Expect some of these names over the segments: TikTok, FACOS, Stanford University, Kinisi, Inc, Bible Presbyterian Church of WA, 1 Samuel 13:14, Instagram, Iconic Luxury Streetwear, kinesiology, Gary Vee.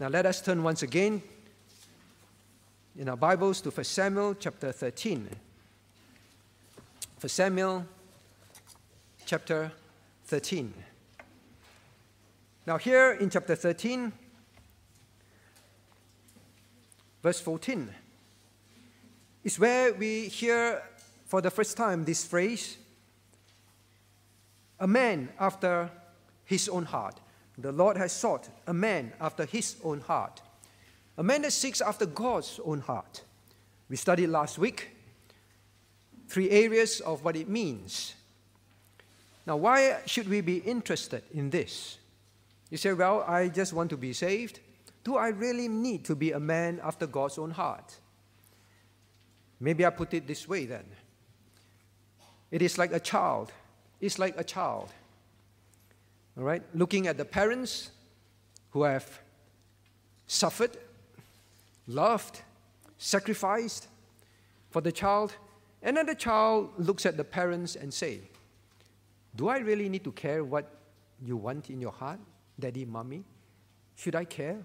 Now let us turn once again in our Bibles to 1 Samuel chapter 13. 1 Samuel chapter 13. Now here in chapter 13, verse 14, is where we hear for the first time this phrase, a man after his own heart. The Lord has sought a man after his own heart. A man that seeks after God's own heart. We studied last week 3 areas of what it means. Now, why should we be interested in this? You say, well, I just want to be saved. Do I really need to be a man after God's own heart? Maybe I put it this way then. It is like a child. It's like a child. All right? Looking at the parents who have suffered, loved, sacrificed for the child, and then the child looks at the parents and say, do I really need to care what you want in your heart, Daddy, Mommy? Should I care?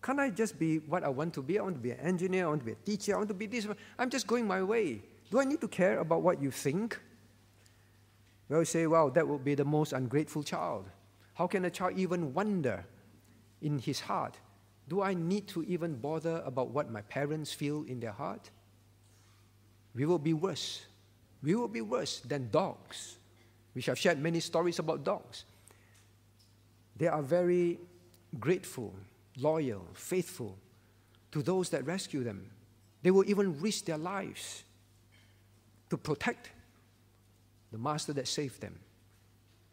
Can't I just be what I want to be? I want to be an engineer, I want to be a teacher, I want to be this. I'm just going my way. Do I need to care about what you think? Well, you say, wow, that would be the most ungrateful child. How can a child even wonder in his heart? Do I need to even bother about what my parents feel in their heart? We will be worse. We will be worse than dogs. We have shared many stories about dogs. They are very grateful, loyal, faithful to those that rescue them. They will even risk their lives to protect the master that saved them.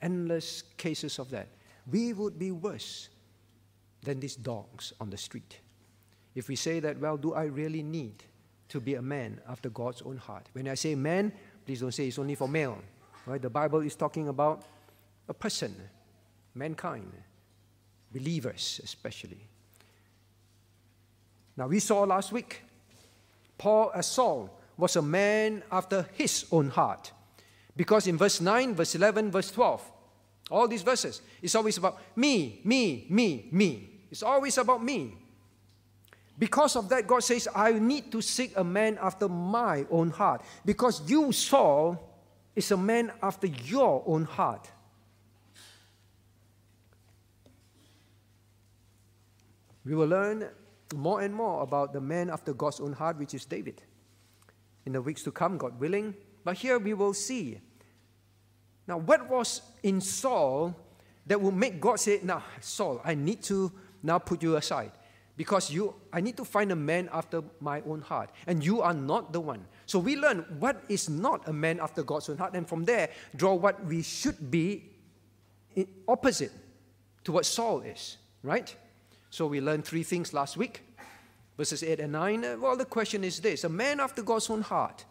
Endless cases of that. We would be worse than these dogs on the street if we say that, well, do I really need to be a man after God's own heart? When I say man, please don't say it's only for male. Right? The Bible is talking about a person, mankind, believers especially. Now, we saw last week, Saul was a man after his own heart. Because in verse 9, verse 11, verse 12, all these verses, it's always about me, me, me, me. It's always about me. Because of that, God says, I need to seek a man after my own heart. Because you, Saul, is a man after your own heart. We will learn more and more about the man after God's own heart, which is David, in the weeks to come, God willing. But here we will see. Now, what was in Saul that would make God say, now, Saul, I need to now put you aside. Because I need to find a man after my own heart. And you are not the one. So we learn what is not a man after God's own heart. And from there, draw what we should be opposite to what Saul is. Right? So we learned 3 things last week, verses 8 and 9. Well, the question is this, a man after God's own heart.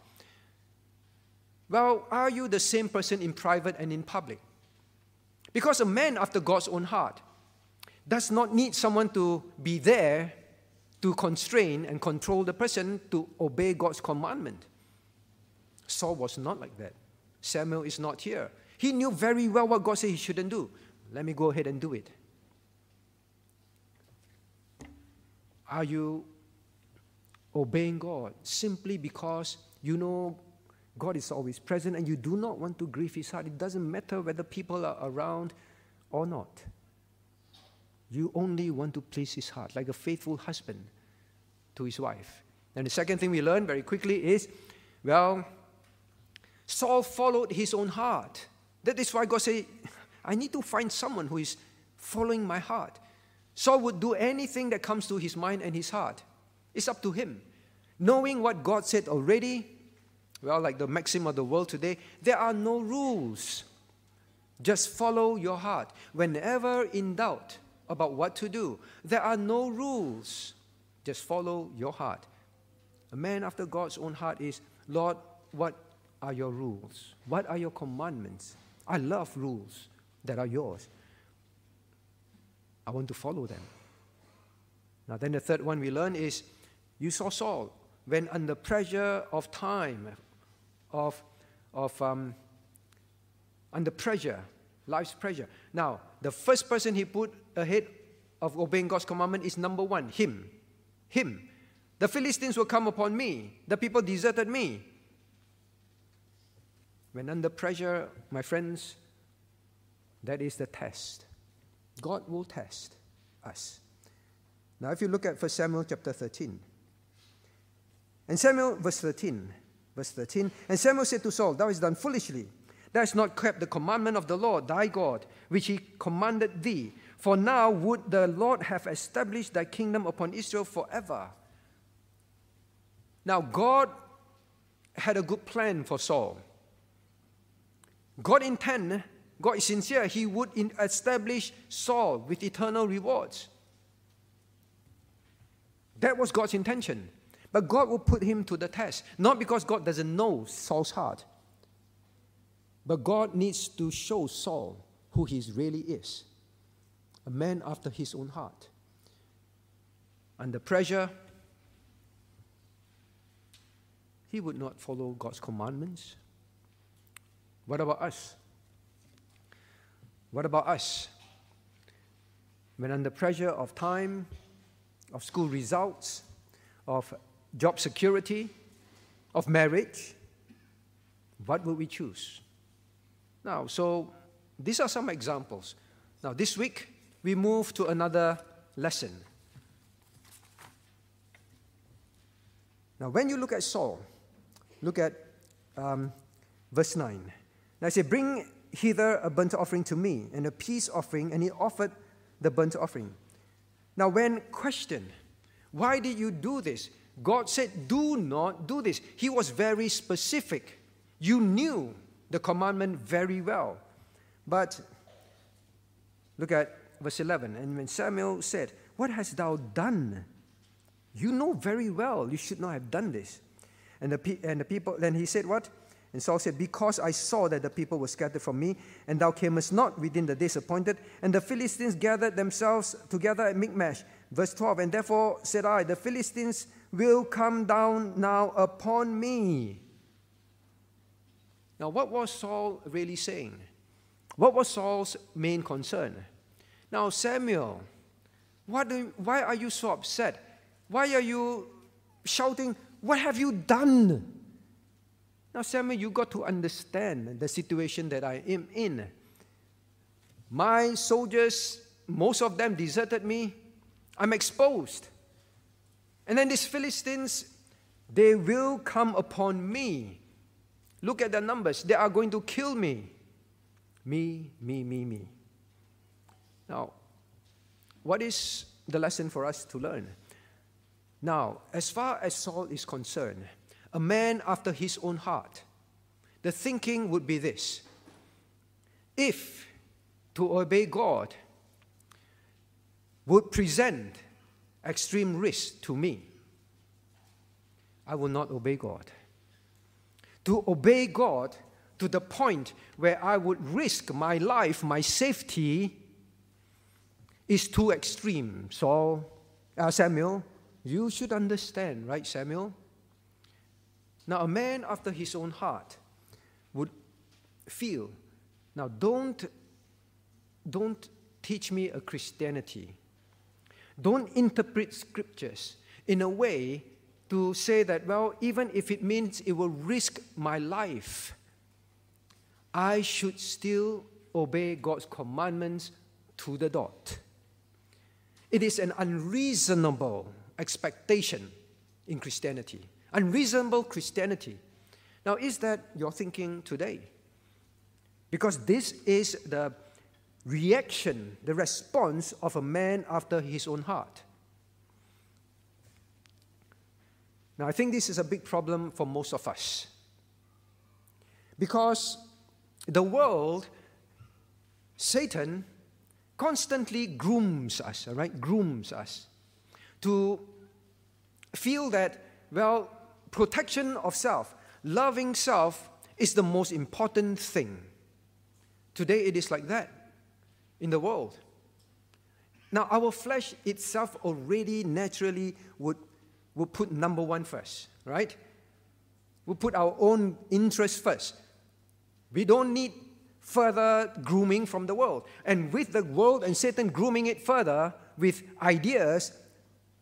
Well, are you the same person in private and in public? Because a man after God's own heart does not need someone to be there to constrain and control the person to obey God's commandment. Saul was not like that. Samuel is not here. He knew very well what God said he shouldn't do. Let me go ahead and do it. Are you obeying God simply because you know God is always present and you do not want to grieve His heart? It doesn't matter whether people are around or not. You only want to please His heart, like a faithful husband to his wife. And the second thing we learned very quickly is, well, Saul followed his own heart. That is why God said, I need to find someone who is following my heart. Saul would do anything that comes to his mind and his heart. It's up to him. Knowing what God said already, well, like the maxim of the world today, there are no rules. Just follow your heart. Whenever in doubt about what to do, there are no rules. Just follow your heart. A man after God's own heart is, Lord, what are your rules? What are your commandments? I love rules that are yours. I want to follow them. Now then the third one we learn is, you saw Saul when under pressure of time, under pressure, life's pressure. Now, the first person he put ahead of obeying God's commandment is number one, him. Him. The Philistines will come upon me. The people deserted me. When under pressure, my friends, that is the test. God will test us. Now, if you look at 1 Samuel chapter 13. And Samuel, verse 13. And Samuel said to Saul, "Thou hast done foolishly. Thou hast not kept the commandment of the Lord thy God, which he commanded thee. For now would the Lord have established thy kingdom upon Israel forever." Now, God had a good plan for Saul. God intended, God is sincere, he would establish Saul with eternal rewards. That was God's intention. But God will put him to the test, not because God doesn't know Saul's heart, but God needs to show Saul who he really is, a man after his own heart. Under pressure, he would not follow God's commandments. What about us? What about us? When under pressure of time, of school results, of job security, of marriage, what will we choose? Now, so these are some examples. Now, this week, we move to another lesson. Now, when you look at Saul, look at verse 9. Now, I say, "Bring hither a burnt offering to me, and a peace offering," and he offered the burnt offering. Now, when questioned, "Why did you do this?" God said, "Do not do this." He was very specific. You knew the commandment very well. But look at verse 11. "And when Samuel said, 'What hast thou done? You know very well you should not have done this.' And he said, what? And Saul said, 'Because I saw that the people were scattered from me, and thou camest not within the days appointed, and the Philistines gathered themselves together at Michmash.'" Verse 12, "And therefore said I, the Philistines will come down now upon me." Now, what was Saul really saying? What was Saul's main concern? Now, "Samuel, why are you so upset? Why are you shouting? What have you done?" Now, "Samuel, you got to understand the situation that I am in. My soldiers, most of them deserted me. I'm exposed. And then these Philistines, they will come upon me. Look at their numbers. They are going to kill me. Me. Now, what is the lesson for us to learn? Now, as far as Saul is concerned, a man after his own heart, the thinking would be this: if to obey God would present extreme risk to me, I will not obey God. To obey God to the point where I would risk my life, my safety, is too extreme. So, Samuel, you should understand, right, Samuel?" Now, a man after his own heart would feel, now, don't teach me a Christianity. Don't interpret scriptures in a way to say that, well, even if it means it will risk my life, I should still obey God's commandments to the dot. It is an unreasonable expectation in Christianity. Unreasonable Christianity. Now, is that your thinking today? Because this is the reaction, the response of a man after his own heart. Now, I think this is a big problem for most of us, because the world, Satan, constantly grooms us, all right? Grooms us to feel that, well, protection of self, loving self is the most important thing. Today it is like that in the world. Now, our flesh itself already naturally would put number one first, right? We'll put our own interests first. We don't need further grooming from the world. And with the world and Satan grooming it further, with ideas,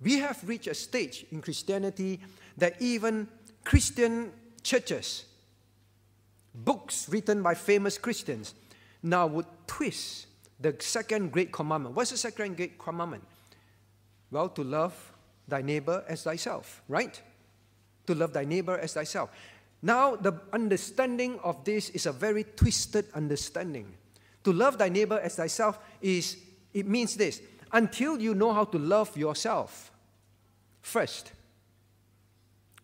we have reached a stage in Christianity that even Christian churches, books written by famous Christians, now would twist the second great commandment. What's the second great commandment? Well, to love thy neighbor as thyself, right? To love thy neighbor as thyself. Now, the understanding of this is a very twisted understanding. To love thy neighbor as thyself is, it means this: until you know how to love yourself first,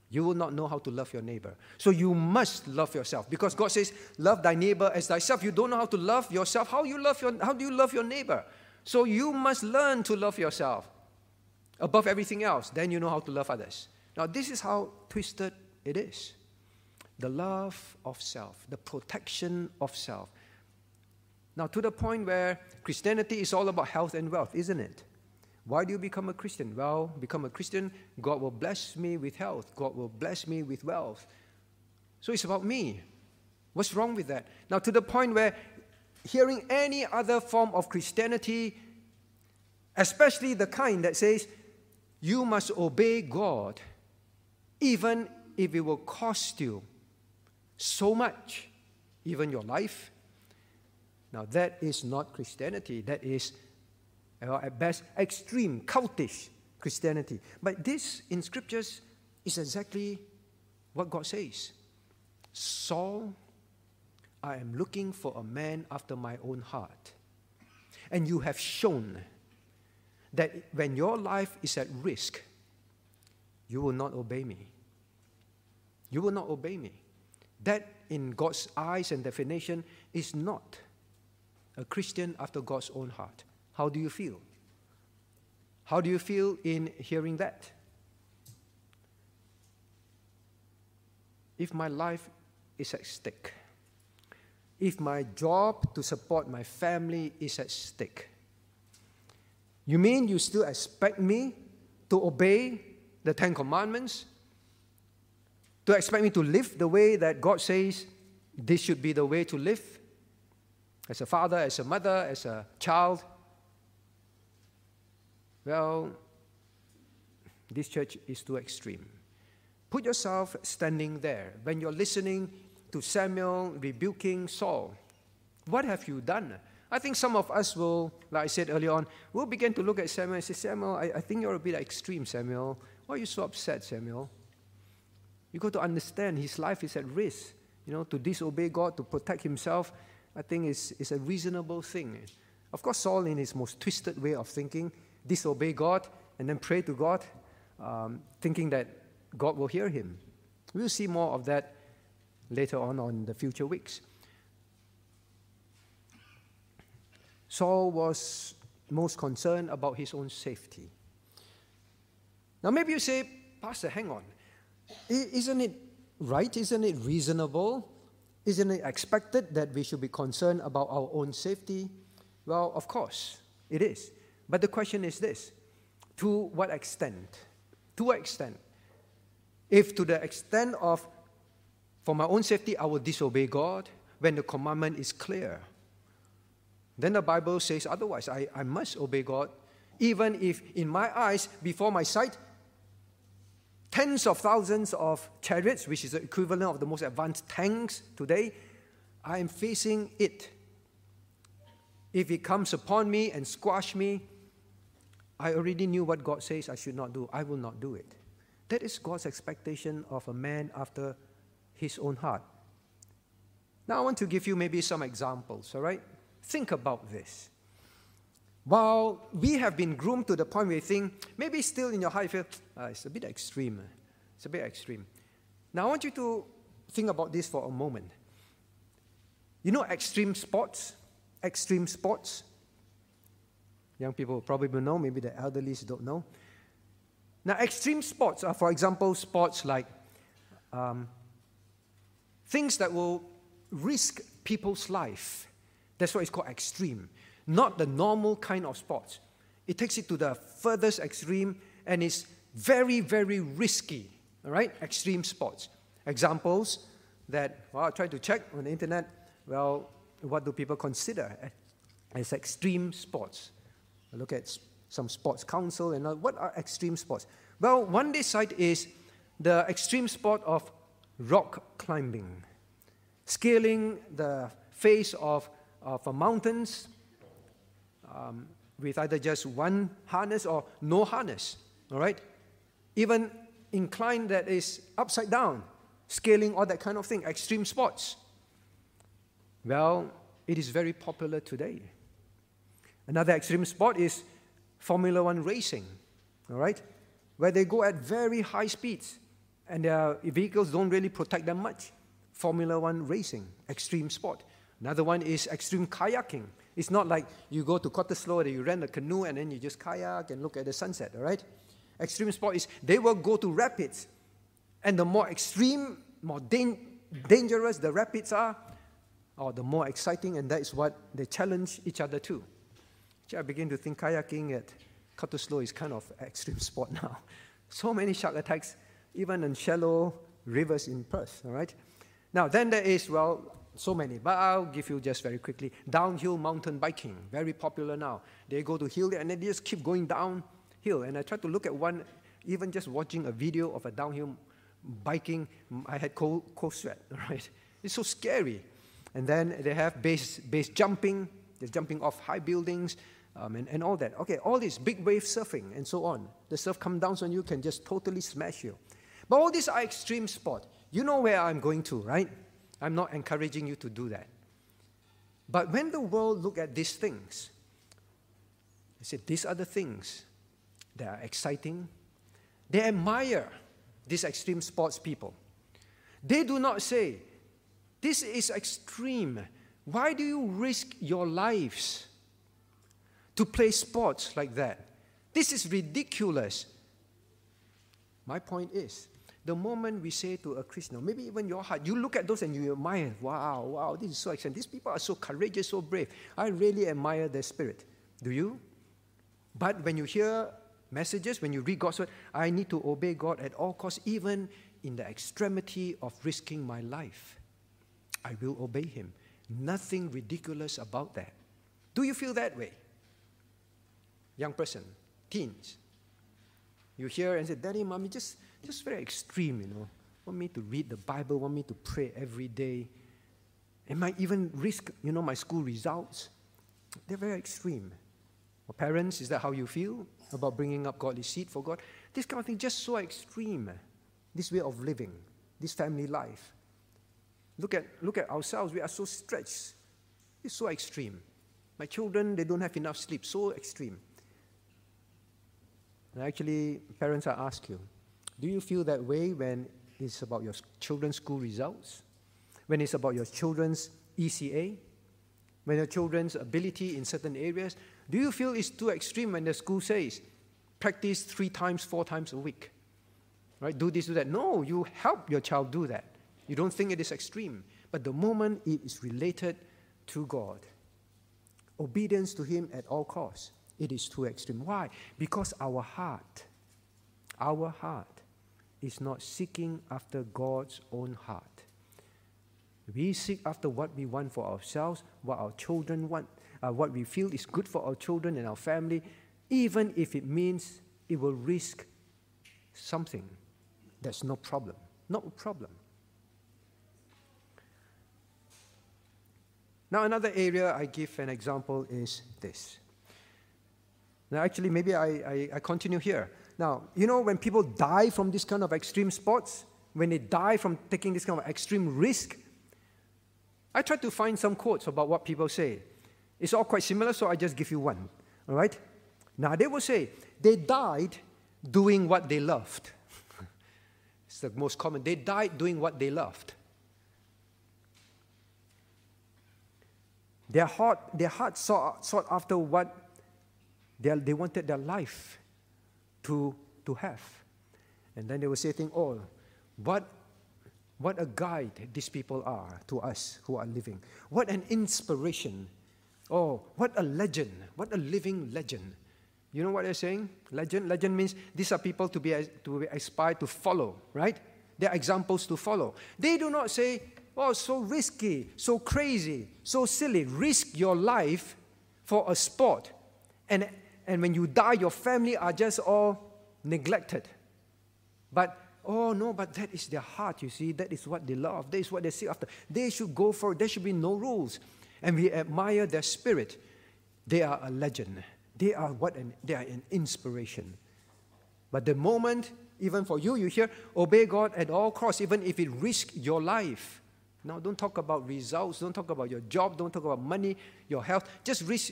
you will not know how to love your neighbor. So you must love yourself, because God says, love thy neighbor as thyself. You don't know how to love yourself. How do you love your neighbor? So you must learn to love yourself above everything else. Then you know how to love others. Now, this is how twisted it is. The love of self, the protection of self. Now, to the point where Christianity is all about health and wealth, isn't it? Why do you become a Christian? Well, become a Christian, God will bless me with health. God will bless me with wealth. So it's about me. What's wrong with that? Now, to the point where hearing any other form of Christianity, especially the kind that says, you must obey God, even if it will cost you so much, even your life. Now, that is not Christianity. That is, at best, extreme, cultish Christianity. But this, in Scriptures, is exactly what God says. Saul, I am looking for a man after my own heart. And you have shown that when your life is at risk, you will not obey me. You will not obey me. That, in God's eyes and definition, is not a Christian after God's own heart. How do you feel? How do you feel in hearing that? If my life is at stake, if my job to support my family is at stake, you mean you still expect me to obey the Ten Commandments? To expect me to live the way that God says this should be the way to live? As a father, as a mother, as a child? Well, this church is too extreme. Put yourself standing there. When you're listening to Samuel rebuking Saul, what have you done? I think some of us will, like I said earlier on, we'll begin to look at Samuel and say, Samuel, I think you're a bit extreme, Samuel. Why are you so upset, Samuel? You got to understand his life is at risk. You know, to disobey God, to protect himself, I think is a reasonable thing. Of course, Saul, in his most twisted way of thinking, disobey God, and then pray to God, thinking that God will hear him. We'll see more of that later on the future weeks. Saul was most concerned about his own safety. Now, maybe you say, Pastor, hang on. Isn't it right? Isn't it reasonable? Isn't it expected that we should be concerned about our own safety? Well, of course, it is. But the question is this: to what extent? To what extent? If to the extent of, for my own safety, I will disobey God when the commandment is clear, then the Bible says otherwise. I must obey God, even if in my eyes, before my sight, tens of thousands of chariots, which is the equivalent of the most advanced tanks today, I am facing it. If it comes upon me and squash me, I already knew what God says I should not do. I will not do it. That is God's expectation of a man after his own heart. Now I want to give you maybe some examples, all right? Think about this. While we have been groomed to the point where you think, maybe still in your heart you feel, it's a bit extreme. It's a bit extreme. Now I want you to think about this for a moment. You know extreme sports? Extreme sports. Young people probably know, maybe the elderly don't know. Now, extreme sports are, for example, sports like things that will risk people's life. That's why it's called extreme. Not the normal kind of sports. It takes it to the furthest extreme, and it's very, very risky. All right? Extreme sports. Examples that, well, I tried to check on the internet. Well, what do people consider as extreme sports? I look at some sports council and all. What are extreme sports? Well, one day side is the extreme sport of rock climbing, scaling the face of mountains with either just one harness or no harness, all right? Even incline that is upside down, scaling, all that kind of thing, extreme sports. Well, it is very popular today. Another extreme sport is Formula One racing, all right, where they go at very high speeds, and their vehicles don't really protect them much. Formula One racing, extreme sport. Another one is extreme kayaking. It's not like you go to Cottesloe, you rent a canoe, and then you just kayak and look at the sunset, all right? Extreme sport is they will go to rapids, and the more extreme, more dangerous the rapids are, or the more exciting, and that is what they challenge each other to. I begin to think kayaking at Cottesloe is kind of an extreme sport now. So many shark attacks, even in shallow rivers in Perth, all right? Now, then there is, well, so many, but I'll give you just very quickly. Downhill mountain biking, very popular now. They go to hill and they just keep going downhill. And I tried to look at one, even just watching a video of a downhill biking, I had cold sweat, all right? It's so scary. And then they have base jumping, they're jumping off high buildings, and all that. Okay, all this big wave surfing and so on. The surf comes down on you, can just totally smash you. But all these are extreme sports. You know where I'm going to, right? I'm not encouraging you to do that. But when the world look at these things, they say, these are the things that are exciting. They admire these extreme sports people. They do not say, this is extreme. Why do you risk your lives to play sports like that? This is ridiculous. My point is, the moment we say to a Christian, maybe even your heart, you look at those and you admire, wow, this is so exciting. These people are so courageous, so brave. I really admire their spirit. Do you? But when you hear messages, when you read God's word, I need to obey God at all costs, even in the extremity of risking my life. I will obey Him. Nothing ridiculous about that. Do you feel that way? Young person, teens, you hear and say, Daddy, Mommy, just very extreme, you know. Want me to read the Bible, want me to pray every day. It might even risk, you know, my school results. They're very extreme. Or parents, is that how you feel about bringing up godly seed for God? This kind of thing, just so extreme. This way of living, this family life. Look at ourselves, we are so stretched. It's so extreme. My children, they don't have enough sleep, so extreme. And actually, parents, I ask you, do you feel that way when it's about your children's school results? When it's about your children's ECA? When your children's ability in certain areas? Do you feel it's too extreme when the school says, practice 3 times, 4 times a week? Right? Do this, do that. No, you help your child do that. You don't think it is extreme. But the moment it is related to God, obedience to Him at all costs, it is too extreme. Why? Because our heart, is not seeking after God's own heart. We seek after what we want for ourselves, what our children want, what we feel is good for our children and our family, even if it means it will risk something. That's no problem. Not a problem. Now, another area I give an example is this. Now, actually, maybe I continue here. Now, you know when people die from this kind of extreme sports, when they die from taking this kind of extreme risk, I tried to find some quotes about what people say. It's all quite similar, so I just give you one, all right? Now, they will say, they died doing what they loved. It's the most common. They died doing what they loved. Their heart sought after what they wanted their life to have. And then they will say things, oh, what a guide these people are to us who are living. What an inspiration. Oh, what a legend. What a living legend. You know what they're saying? Legend? Legend means these are people to be aspired to follow, right? They're examples to follow. They do not say, oh, so risky, so crazy, so silly. Risk your life for a sport, an and when you die, your family are just all neglected. But, oh no, but that is their heart, you see. That is what they love. That is what they seek after. They should go for it. There should be no rules. And we admire their spirit. They are a legend. They are an inspiration. But the moment, even for you, you hear, obey God at all costs, even if it risks your life. Now, don't talk about results. Don't talk about your job. Don't talk about money, your health. Just risk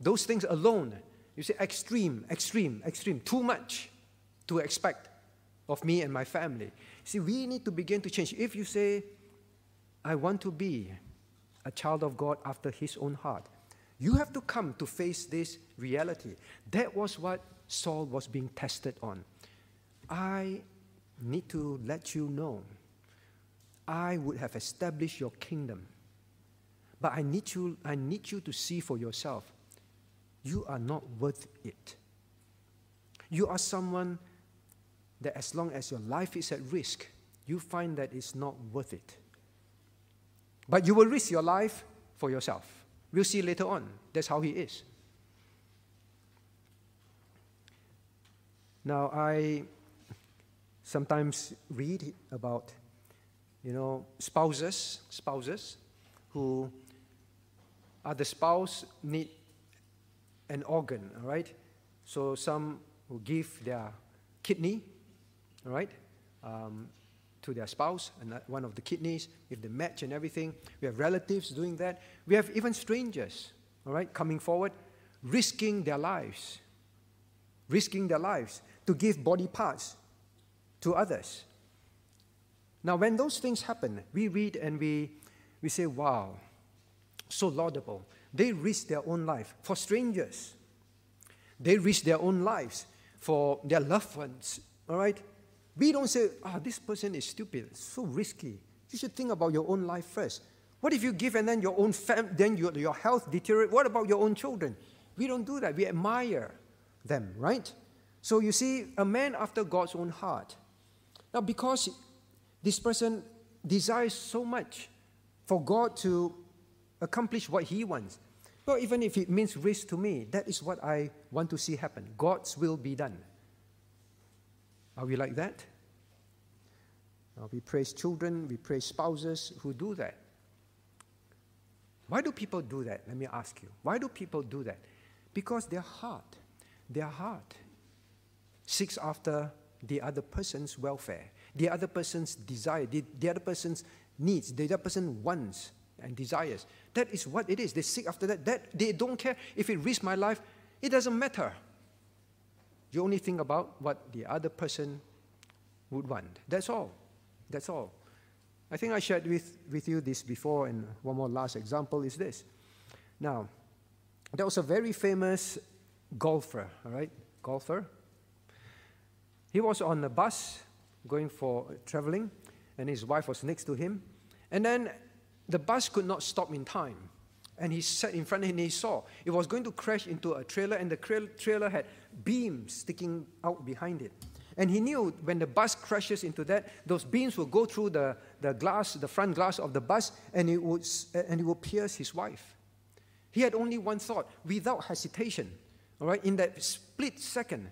those things alone. You say, extreme, extreme, extreme. Too much to expect of me and my family. See, we need to begin to change. If you say, I want to be a child of God after His own heart, you have to come to face this reality. That was what Saul was being tested on. I need to let you know, I would have established your kingdom, but I need you to see for yourself, you are not worth it. You are someone that as long as your life is at risk, you find that it's not worth it. But you will risk your life for yourself. We'll see later on. That's how he is. Now, I sometimes read about, you know, spouses who are the spouse need an organ, all right? So some will give their kidney, all right, to their spouse, and one of the kidneys, if they match and everything. We have relatives doing that. We have even strangers, all right, coming forward, risking their lives to give body parts to others. Now, when those things happen, we read and we say, wow, so laudable. They risk their own life for strangers. They risk their own lives for their loved ones, all right? We don't say, this person is stupid, it's so risky. You should think about your own life first. What if you give and then your health deteriorates? What about your own children? We don't do that. We admire them, right? So you see, a man after God's own heart. Now, because this person desires so much for God to accomplish what he wants, well, even if it means risk to me, that is what I want to see happen. God's will be done. Are we like that? Now, we praise children, we praise spouses who do that. Why do people do that? Let me ask you. Why do people do that? Because their heart seeks after the other person's welfare, the other person's desire, the other person's needs, the other person's wants and desires. That is what it is. They seek after that. They don't care if it risks my life. It doesn't matter. You only think about what the other person would want. That's all. That's all. I think I shared with you this before, and one more last example is this. Now, there was a very famous golfer, all right? Golfer. He was on a bus traveling, and his wife was next to him. And then the bus could not stop in time. And he sat in front of him and he saw it was going to crash into a trailer, and the trailer had beams sticking out behind it. And he knew when the bus crashes into that, those beams will go through the front glass of the bus, and it would pierce his wife. He had only one thought, without hesitation. All right, in that split second,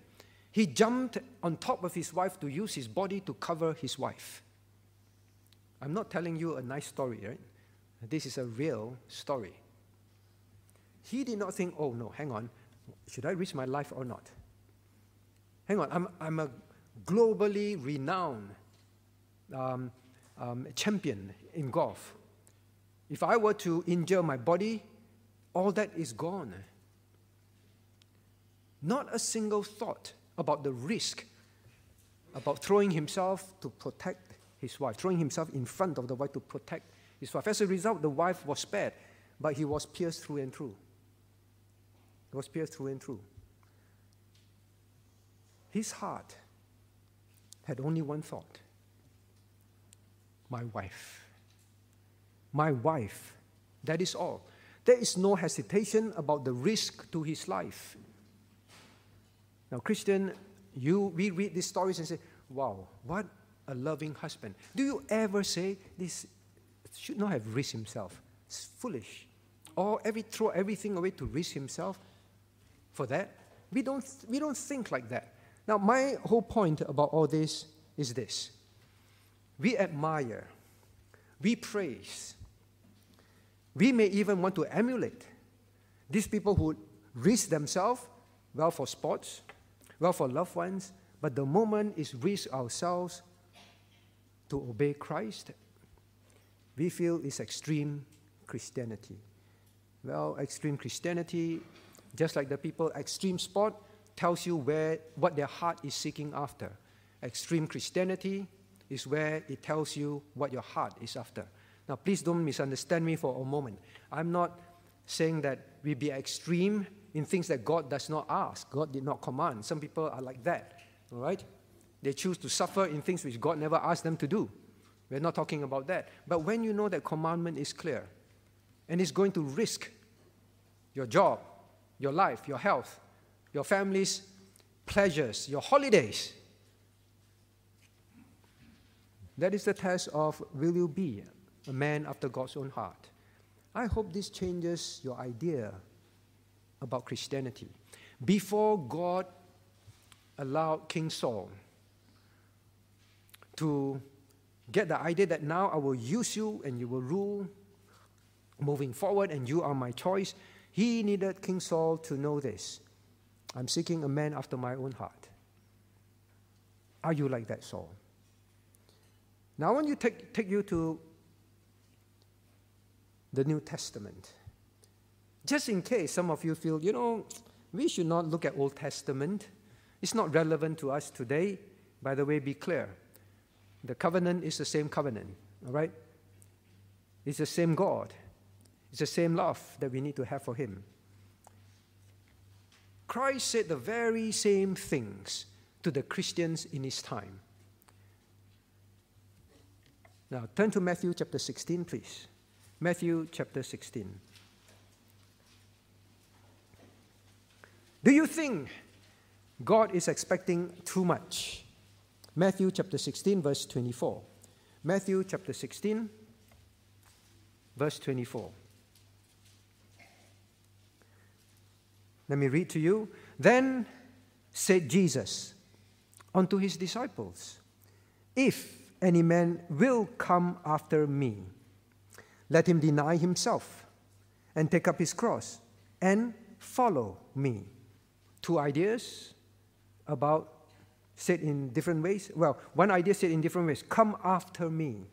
he jumped on top of his wife to use his body to cover his wife. I'm not telling you a nice story, right? This is a real story. He did not think, oh no, hang on, should I risk my life or not? Hang on, I'm a globally renowned champion in golf. If I were to injure my body, all that is gone. Not a single thought about the risk, about throwing himself to protect his wife, throwing himself in front of the wife to protect his wife. As a result, the wife was spared, but he was pierced through and through. He was pierced through and through. His heart had only one thought. My wife. My wife. That is all. There is no hesitation about the risk to his life. Now, Christian, we read these stories and say, wow, what a loving husband. Do you ever say, this should not have risked himself? It's foolish. Or throw everything away to risk himself for that? We don't think like that. Now, my whole point about all this is this. We admire, we praise, we may even want to emulate these people who risk themselves, well for sports, well for loved ones, but the moment is risk ourselves to obey Christ, we feel is extreme Christianity. Well, extreme Christianity, just like the people, extreme sport tells you what their heart is seeking after. Extreme Christianity is where it tells you what your heart is after. Now, please don't misunderstand me for a moment. I'm not saying that we be extreme in things that God does not ask, God did not command. Some people are like that, all right? They choose to suffer in things which God never asked them to do. We're not talking about that. But when you know that commandment is clear, and it's going to risk your job, your life, your health, your family's pleasures, your holidays, that is the test of will you be a man after God's own heart. I hope this changes your idea about Christianity. Before God allowed King Saul to get the idea that now I will use you and you will rule moving forward and you are my choice, he needed King Saul to know this. I'm seeking a man after my own heart. Are you like that, Saul? Now I want to take you to the New Testament. Just in case some of you feel, you know, we should not look at Old Testament. It's not relevant to us today. By the way, be clear. The covenant is the same covenant, all right? It's the same God. It's the same love that we need to have for Him. Christ said the very same things to the Christians in His time. Now, turn to Matthew chapter 16, please. Matthew chapter 16. Do you think God is expecting too much? Matthew chapter 16, verse 24. Matthew chapter 16, verse 24. Let me read to you. Then said Jesus unto His disciples, If any man will come after me, let him deny himself and take up his cross and follow me. Two ideas about said in different ways. Well, one idea said in different ways. Come after me.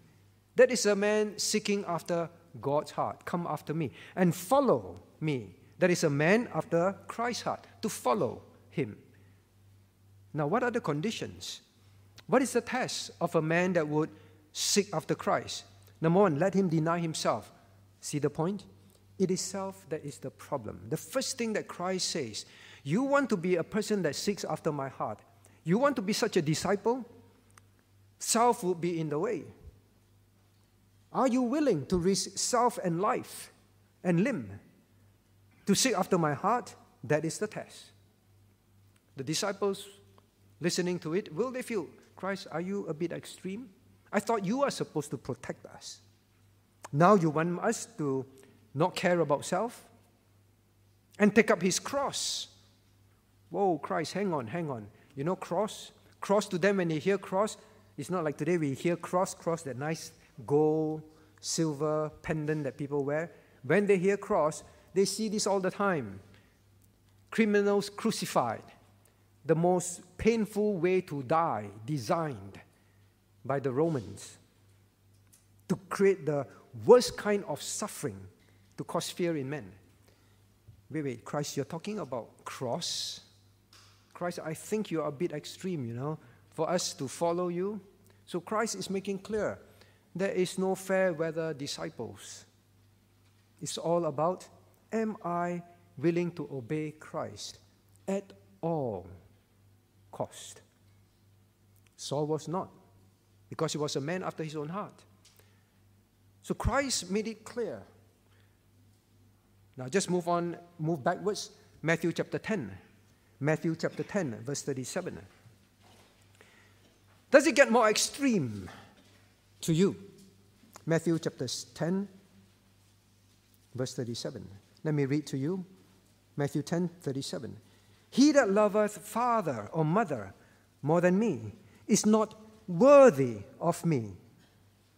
That is a man seeking after God's heart. Come after me and follow me. That is a man after Christ's heart, to follow Him. Now, what are the conditions? What is the test of a man that would seek after Christ? Number one, let him deny himself. See the point? It is self that is the problem. The first thing that Christ says, you want to be a person that seeks after my heart. You want to be such a disciple? Self will be in the way. Are you willing to risk self and life and limb to seek after my heart? That is the test. The disciples listening to it, will they feel, Christ, are you a bit extreme? I thought you are supposed to protect us. Now you want us to not care about self and take up his cross. Whoa, Christ, hang on. You know cross? Cross to them when they hear cross. It's not like today we hear cross, that nice gold, silver pendant that people wear. When they hear cross, they see this all the time. Criminals crucified. The most painful way to die designed by the Romans to create the worst kind of suffering to cause fear in men. Wait, Christ, you're talking about cross? Christ, I think you're a bit extreme, you know, for us to follow you. So Christ is making clear there is no fair weather disciples. It's all about, am I willing to obey Christ at all cost? Saul was not, because he was a man after his own heart. So Christ made it clear. Now just move backwards. Matthew chapter 10. Matthew chapter 10, verse 37. Does it get more extreme to you? Matthew chapter 10, verse 37. Let me read to you. Matthew 10:37. He that loveth father or mother more than me is not worthy of me.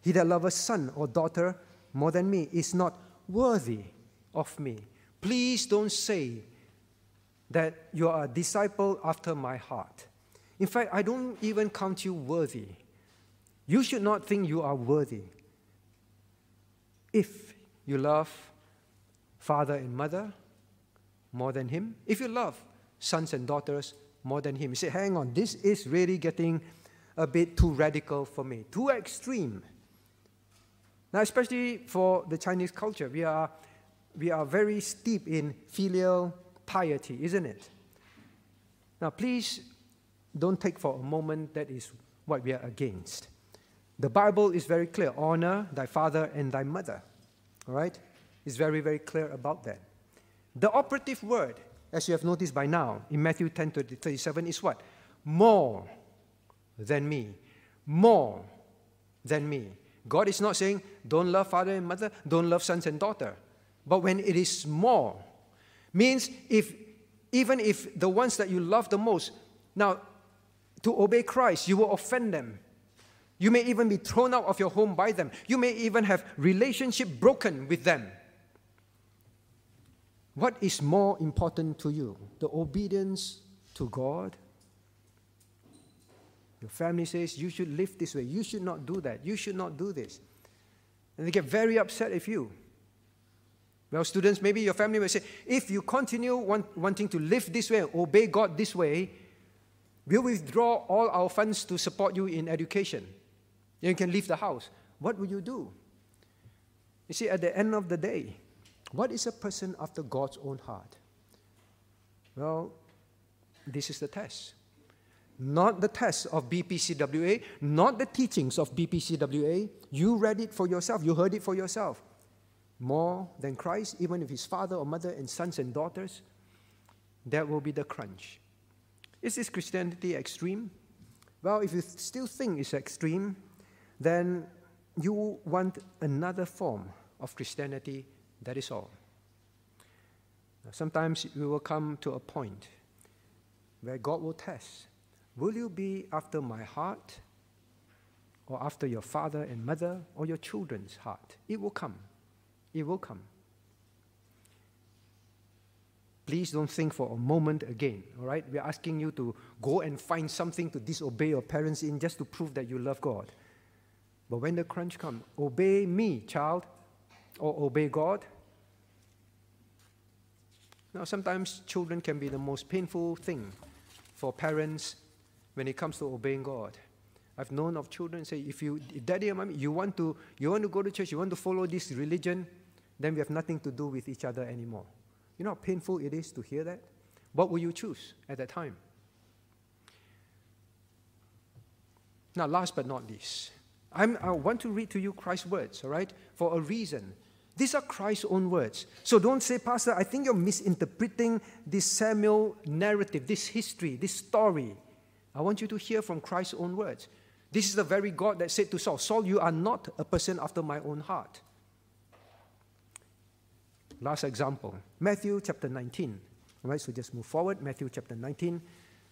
He that loveth son or daughter more than me is not worthy of me. Please don't say that you are a disciple after my heart. In fact, I don't even count you worthy. You should not think you are worthy. If you love father and mother more than him, if you love sons and daughters more than him, you say, hang on, this is really getting a bit too radical for me, too extreme. Now, especially for the Chinese culture, we are very steep in filial piety, isn't it? Now, please don't take for a moment that is what we are against. The Bible is very clear. Honor thy father and thy mother. All right? It's very, very clear about that. The operative word, as you have noticed by now, in Matthew 10:37 is what? More than me. More than me. God is not saying, don't love father and mother, don't love sons and daughter. But when it is more, means even if the ones that you love the most, now, to obey Christ, you will offend them. You may even be thrown out of your home by them. You may even have relationship broken with them. What is more important to you? The obedience to God? Your family says, you should live this way. You should not do that. You should not do this. And they get very upset with you. Well, students, maybe your family will say, if you continue wanting to live this way, obey God this way, we'll withdraw all our funds to support you in education. You can leave the house. What will you do? You see, at the end of the day, what is a person after God's own heart? Well, this is the test. Not the test of BPCWA, not the teachings of BPCWA. You read it for yourself. You heard it for yourself. More than Christ, even if his father or mother and sons and daughters, that will be the crunch. Is this Christianity extreme? Well, if you still think it's extreme, then you want another form of Christianity, that is all. Now, sometimes we will come to a point where God will test. Will you be after my heart, or after your father and mother, or your children's heart? It will come. It will come. Please don't think for a moment again, all right? We're asking you to go and find something to disobey your parents in just to prove that you love God. But when the crunch comes, obey me, child, or obey God. Now, sometimes children can be the most painful thing for parents when it comes to obeying God. I've known of children say, if daddy and mommy, you want to go to church, you want to follow this religion, then we have nothing to do with each other anymore. You know how painful it is to hear that? What will you choose at that time? Now, last but not least, I want to read to you Christ's words, all right, for a reason. These are Christ's own words. So don't say, Pastor, I think you're misinterpreting this Samuel narrative, this history, this story. I want you to hear from Christ's own words. This is the very God that said to Saul, Saul, you are not a person after my own heart. Last example, Matthew chapter 19. All right, so just move forward. Matthew chapter 19,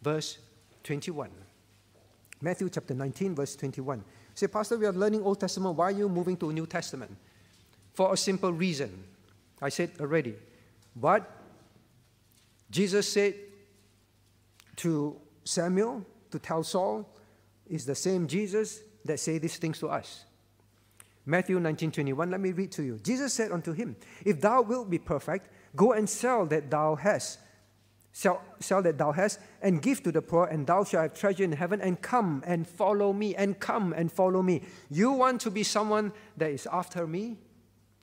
verse 21. Matthew chapter 19, verse 21. Say, Pastor, we are learning Old Testament. Why are you moving to New Testament? For a simple reason. I said already. But Jesus said to Samuel to tell Saul is the same Jesus that said these things to us. Matthew 19:21, let me read to you. Jesus said unto him, if thou wilt be perfect, go and sell that thou hast, and give to the poor, and thou shalt have treasure in heaven, and come and follow me, and come and follow me. You want to be someone that is after me,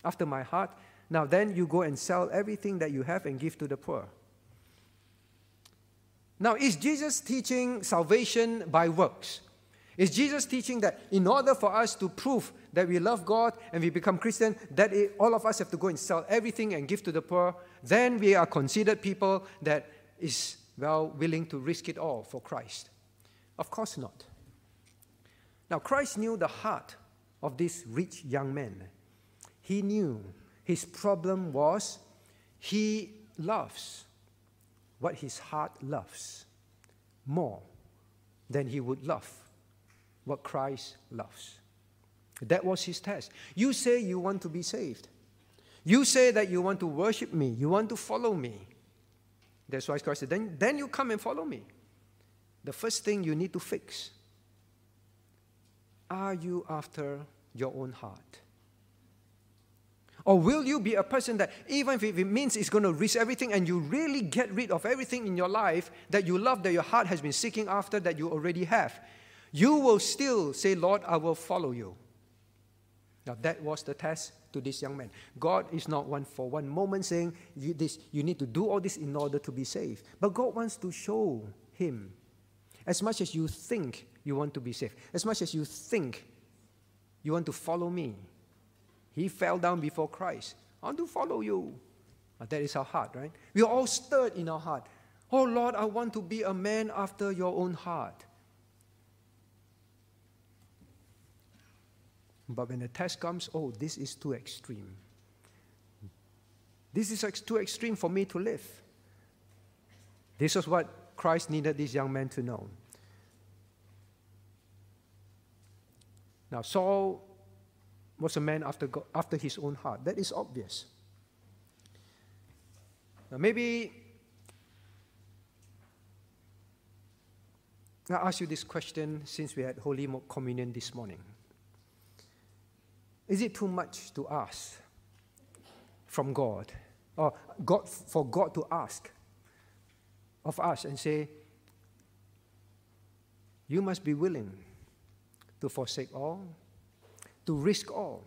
after my heart? Now then you go and sell everything that you have and give to the poor. Now, is Jesus teaching salvation by works? Is Jesus teaching that in order for us to prove that we love God and we become Christian, that all of us have to go and sell everything and give to the poor, then we are considered people that is, well, willing to risk it all for Christ? Of course not. Now, Christ knew the heart of this rich young man. He knew his problem was he loves what his heart loves more than he would love what Christ loves. That was his test. You say you want to be saved. You say that you want to worship me. You want to follow me. That's why Christ said, then you come and follow me. The first thing you need to fix. Are you after your own heart? Or will you be a person that, even if it means it's going to risk everything and you really get rid of everything in your life that you love, that your heart has been seeking after, that you already have, you will still say, Lord, I will follow you. Now, that was the test to this young man. God is not one for one moment saying, you need to do all this in order to be saved. But God wants to show him, as much as you think you want to be saved, as much as you think you want to follow me, he fell down before Christ. I want to follow you. But that is our heart, right? We are all stirred in our heart. Oh, Lord, I want to be a man after your own heart. But when the test comes, oh, this is too extreme. This is too extreme for me to live. This is what Christ needed this young man to know. Now, Saul was a man after God, after his own heart. That is obvious. Now, maybe I ask you this question since we had Holy Communion this morning. Is it too much to ask from God, or God, for God to ask of us and say, you must be willing to forsake all, to risk all,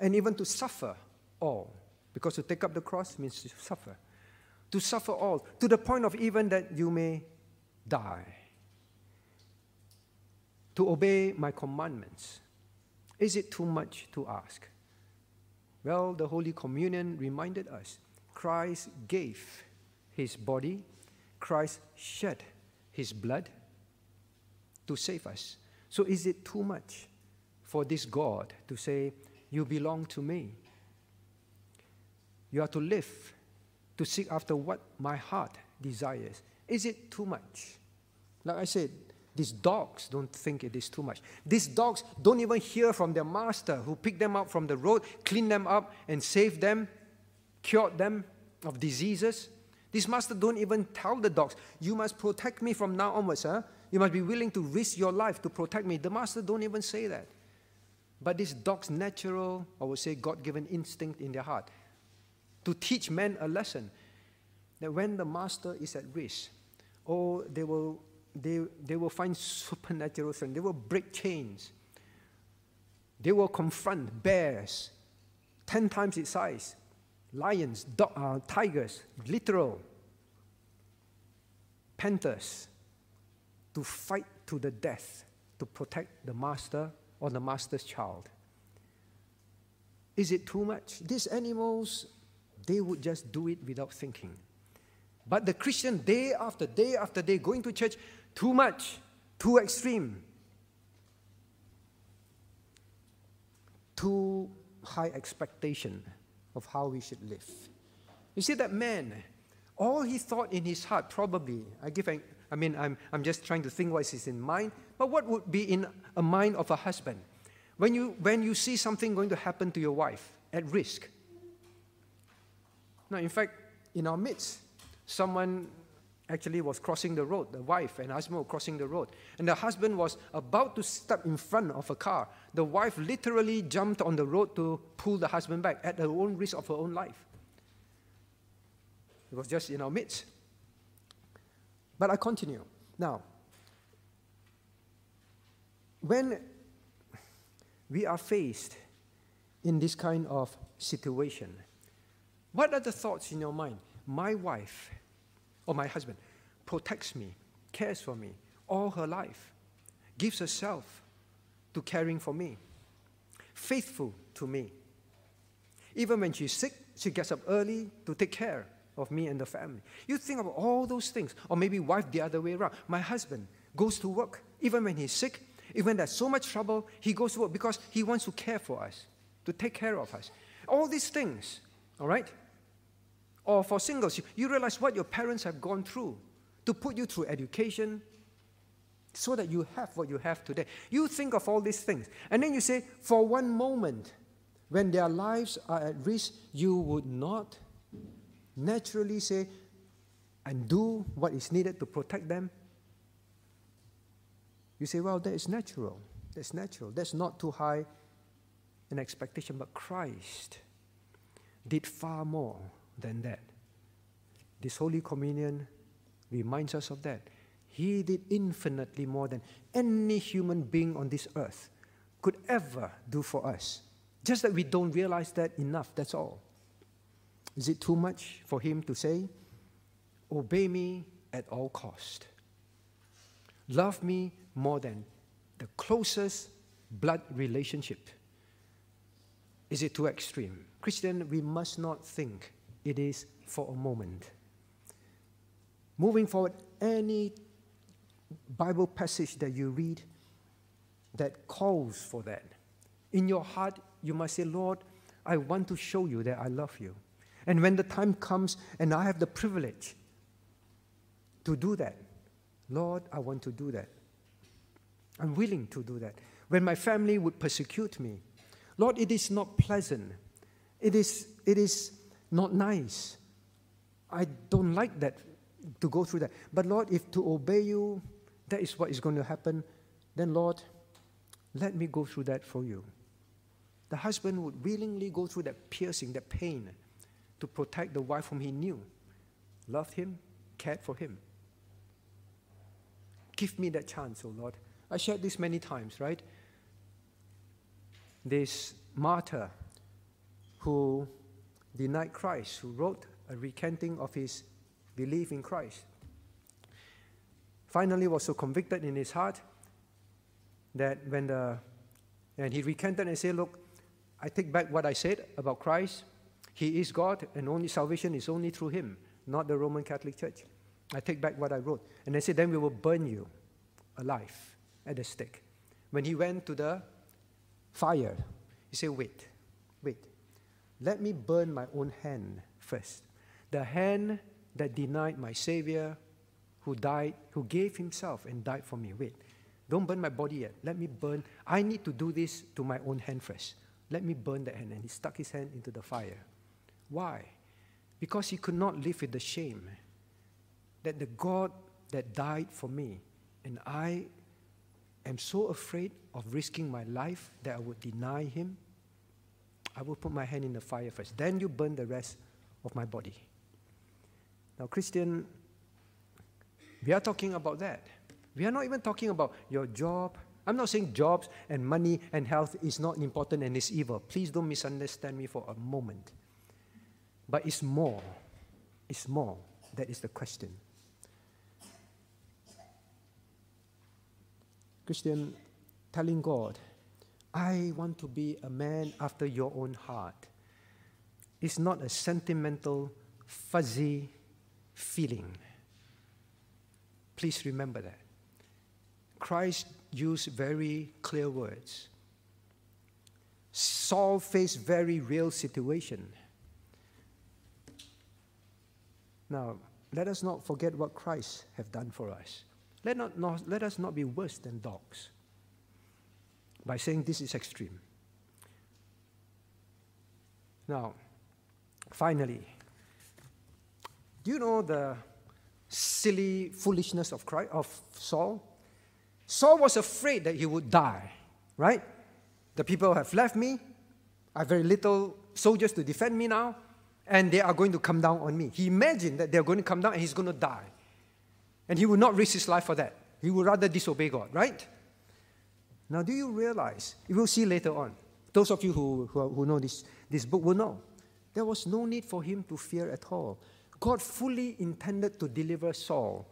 and even to suffer all, because to take up the cross means to suffer all, to the point of even that you may die, to obey my commandments? Is it too much to ask? Well, the Holy Communion reminded us, Christ gave his body, Christ shed his blood to save us. So is it too much for this God to say, you belong to me? You are to live, to seek after what my heart desires. Is it too much? Like I said, these dogs don't think it is too much. These dogs don't even hear from their master who picked them up from the road, cleaned them up, and saved them, cured them of diseases. These masters don't even tell the dogs, you must protect me from now onwards. Huh? You must be willing to risk your life to protect me. The master don't even say that. But this dog's natural, I would say God-given instinct in their heart, to teach men a lesson, that when the master is at risk, oh, they will find supernatural strength. They will break chains. They will confront bears 10 times its size, lions, tigers, literal, panthers, to fight to the death to protect the master or the master's child. Is it too much? These animals, they would just do it without thinking. But the Christian, day after day after day, going to church, too much, too extreme, too high expectation of how we should live. You see that man, all he thought in his heart, probably, I'm just trying to think what is in mind, but what would be in a mind of a husband? When you see something going to happen to your wife, at risk. Now, in fact, in our midst, someone actually was crossing the road. The wife and husband were crossing the road. And the husband was about to step in front of a car. The wife literally jumped on the road to pull the husband back at her own risk of her own life. It was just in our midst. But I continue. Now, when we are faced in this kind of situation, what are the thoughts in your mind? My wife or my husband protects me, cares for me all her life, gives herself to caring for me, faithful to me. Even when she's sick, she gets up early to take care of me and the family. You think of all those things, or maybe wife the other way around. My husband goes to work, even when he's sick, even when there's so much trouble, he goes to work because he wants to care for us, to take care of us. All these things, all right? Or for singles, you realize what your parents have gone through to put you through education so that you have what you have today. You think of all these things. And then you say, for one moment, when their lives are at risk, you would not naturally say and do what is needed to protect them. You say, well, that is natural. That's natural. That's not too high an expectation. But Christ did far more than that. This Holy Communion reminds us of that. He did infinitely more than any human being on this earth could ever do for us. Just that we don't realize that enough, that's all. Is it too much for him to say, obey me at all cost. Love me more than the closest blood relationship. Is it too extreme? Christian, we must not think it is for a moment. Moving forward, any Bible passage that you read that calls for that, in your heart, you must say, Lord, I want to show you that I love you. And when the time comes and I have the privilege to do that, Lord, I want to do that. I'm willing to do that. When my family would persecute me, Lord, it is not pleasant. It is not nice. I don't like that, to go through that. But Lord, if to obey you, that is what is going to happen, then Lord, let me go through that for you. The husband would willingly go through that piercing, that pain, to protect the wife whom he knew, loved him, cared for him. Give me that chance, oh Lord. I shared this many times, right? This martyr who denied Christ, who wrote a recanting of his belief in Christ, finally was so convicted in his heart that and he recanted and said, look, I take back what I said about Christ. He is God, and only salvation is only through him, not the Roman Catholic Church. I take back what I wrote. And they said, then we will burn you alive at the stake. When he went to the fire, he said, wait. Let me burn my own hand first. The hand that denied my Savior, who died, who gave himself and died for me. Wait, don't burn my body yet. Let me burn. I need to do this to my own hand first. Let me burn that hand. And he stuck his hand into the fire. Why? Because he could not live with the shame that the God that died for me, and I am so afraid of risking my life that I would deny him, I will put my hand in the fire first. Then you burn the rest of my body. Now, Christian, we are talking about that. We are not even talking about your job. I'm not saying jobs and money and health is not important and is evil. Please don't misunderstand me for a moment. But it's more. It's more. That is the question. Christian, telling God, I want to be a man after your own heart. It's not a sentimental, fuzzy feeling. Please remember that. Christ used very clear words. Saul faced very real situation. Now, let us not forget what Christ has done for us. Let us not be worse than dogs by saying this is extreme. Now, finally, do you know the silly foolishness of Christ, of Saul? Saul was afraid that he would die, right? The people have left me. I have very little soldiers to defend me now. And they are going to come down on me. He imagined that they're going to come down and he's going to die. And he would not risk his life for that. He would rather disobey God, right? Now, do you realize, you will see later on, those of you who know this book will know, there was no need for him to fear at all. God fully intended to deliver Saul.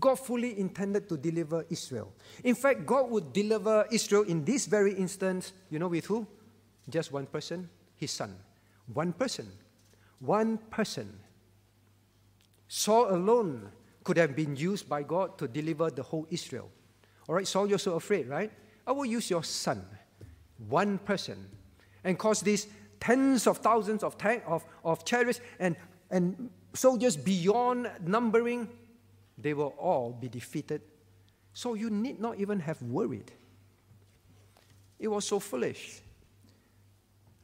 God fully intended to deliver Israel. In fact, God would deliver Israel in this very instance, you know, with who? Just one person, his son. One person. One person, Saul alone could have been used by God to deliver the whole Israel. All right, Saul, you're so afraid, right? I will use your son, one person, and cause these tens of thousands of chariots and and soldiers beyond numbering, they will all be defeated. So you need not even have worried. It was so foolish.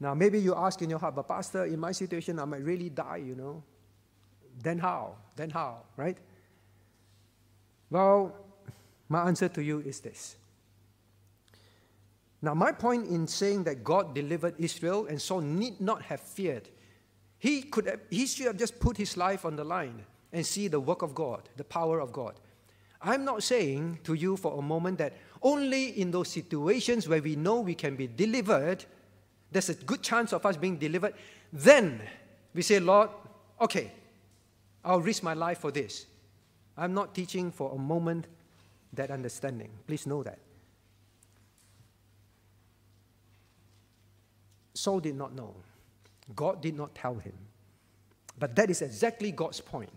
Now, maybe you ask in your heart, but Pastor, in my situation, I might really die, you know. Then how? Then how, right? Well, my answer to you is this. Now, my point in saying that God delivered Israel and Saul need not have feared. He should have just put his life on the line and see the work of God, the power of God. I'm not saying to you for a moment that only in those situations where we know we can be delivered, there's a good chance of us being delivered, then we say, Lord, okay, I'll risk my life for this. I'm not teaching for a moment that understanding. Please know that. Saul did not know. God did not tell him. But that is exactly God's point.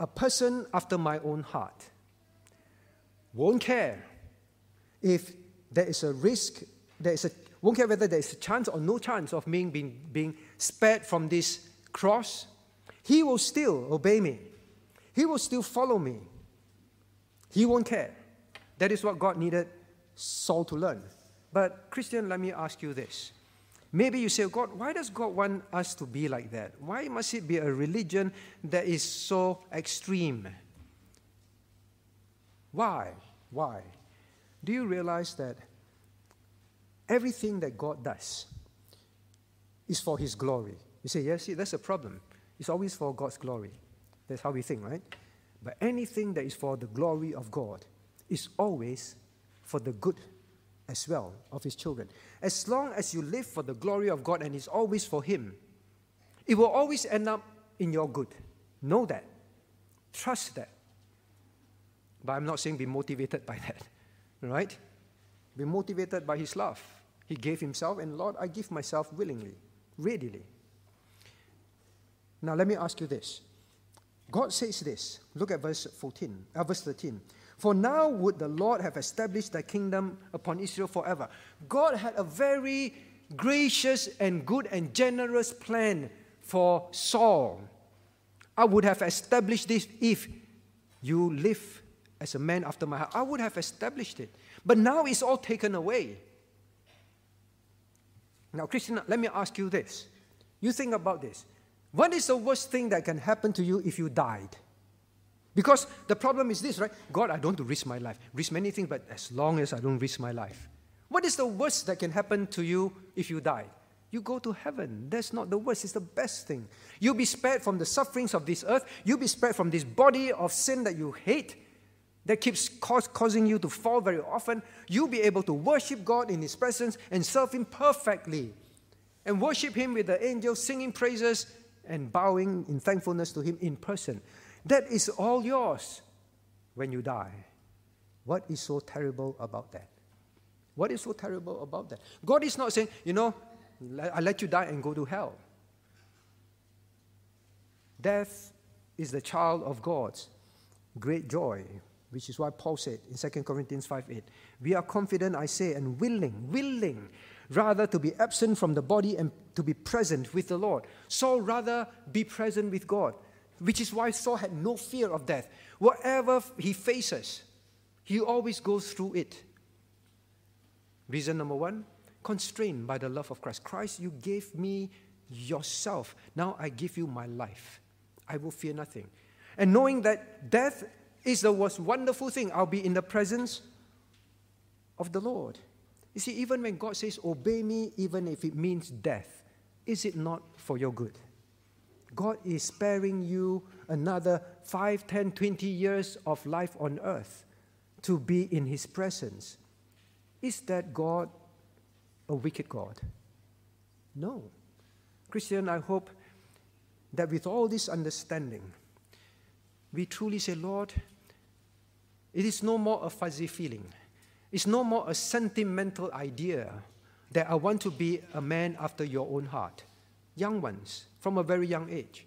A person after my own heart won't care if there is a risk, won't care whether there is a chance or no chance of me being spared from this cross. He will still obey me. He will still follow me. He won't care. That is what God needed Saul to learn. But Christian, let me ask you this. Maybe you say, God, why does God want us to be like that? Why must it be a religion that is so extreme? Why? Why? Do you realize that everything that God does is for His glory? You say, yes, see, that's a problem. It's always for God's glory. That's how we think, right? But anything that is for the glory of God is always for the good as well of His children. As long as you live for the glory of God and it's always for Him, it will always end up in your good. Know that. Trust that. But I'm not saying be motivated by that, right? Be motivated by His love. He gave Himself, and Lord, I give myself willingly, readily. Now, let me ask you this. God says this. Look at verse 13. For now would the Lord have established thy kingdom upon Israel forever. God had a very gracious and good and generous plan for Saul. I would have established this if you live as a man after my heart. I would have established it. But now it's all taken away. Now, Christian, let me ask you this. You think about this. What is the worst thing that can happen to you if you died? Because the problem is this, right? God, I don't want to risk my life. Risk many things, but as long as I don't risk my life. What is the worst that can happen to you if you die? You go to heaven. That's not the worst. It's the best thing. You'll be spared from the sufferings of this earth. You'll be spared from this body of sin that you hate, that keeps causing you to fall very often. You'll be able to worship God in His presence and serve Him perfectly. And worship Him with the angels, singing praises, and bowing in thankfulness to Him in person. That is all yours when you die. What is so terrible about that? What is so terrible about that? God is not saying, you know, I let you die and go to hell. Death is the child of God's great joy, which is why Paul said in 2 Corinthians 5:8, we are confident, I say, and willing, rather to be absent from the body and to be present with the Lord. Saul rather be present with God, which is why Saul had no fear of death. Whatever he faces, he always goes through it. Reason number one, constrained by the love of Christ. Christ, you gave me yourself. Now I give you my life. I will fear nothing. And knowing that death is the most wonderful thing, I'll be in the presence of the Lord. You see, even when God says, obey me, even if it means death, is it not for your good? God is sparing you another 5, 10, 20 years of life on earth to be in His presence. Is that God a wicked God? No. Christian, I hope that with all this understanding, we truly say, Lord, it is no more a fuzzy feeling. It's no more a sentimental idea that I want to be a man after your own heart. Young ones, from a very young age.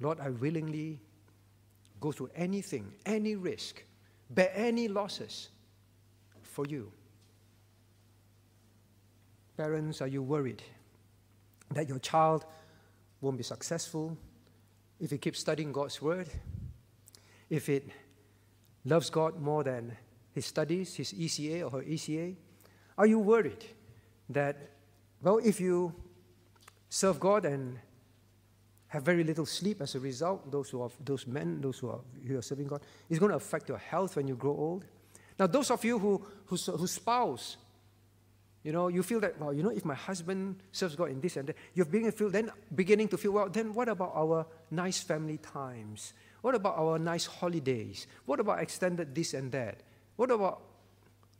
Lord, I willingly go through anything, any risk, bear any losses for you. Parents, are you worried that your child won't be successful. If it keeps studying God's word, if it loves God more than his studies, his ECA or her ECA, are you worried that, well, if you serve God and have very little sleep as a result, those who are serving God, it's going to affect your health when you grow old? Now, those of you who spouse, you know, you feel that, well, you know, if my husband serves God in this and that, you're beginning to feel, well, then what about our nice family times? What about our nice holidays? What about extended this and that? What about,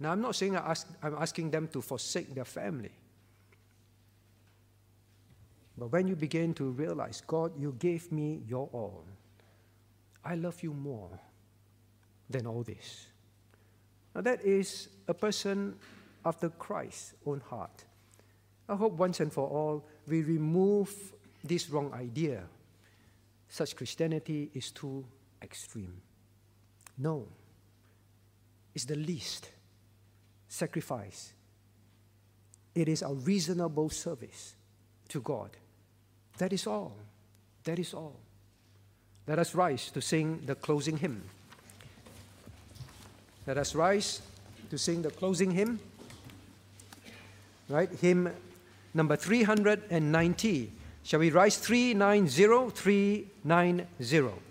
now I'm not saying I'm asking them to forsake their family. But when you begin to realize, God, you gave me your all. I love you more than all this. Now that is a person after Christ's own heart. I hope once and for all we remove this wrong idea. Such Christianity is too extreme. No. It's the least sacrifice. It is a reasonable service to God. That is all. That is all. Let us rise to sing the closing hymn. Let us rise to sing the closing hymn. Right, hymn number 390. Shall we rise? 390, 390.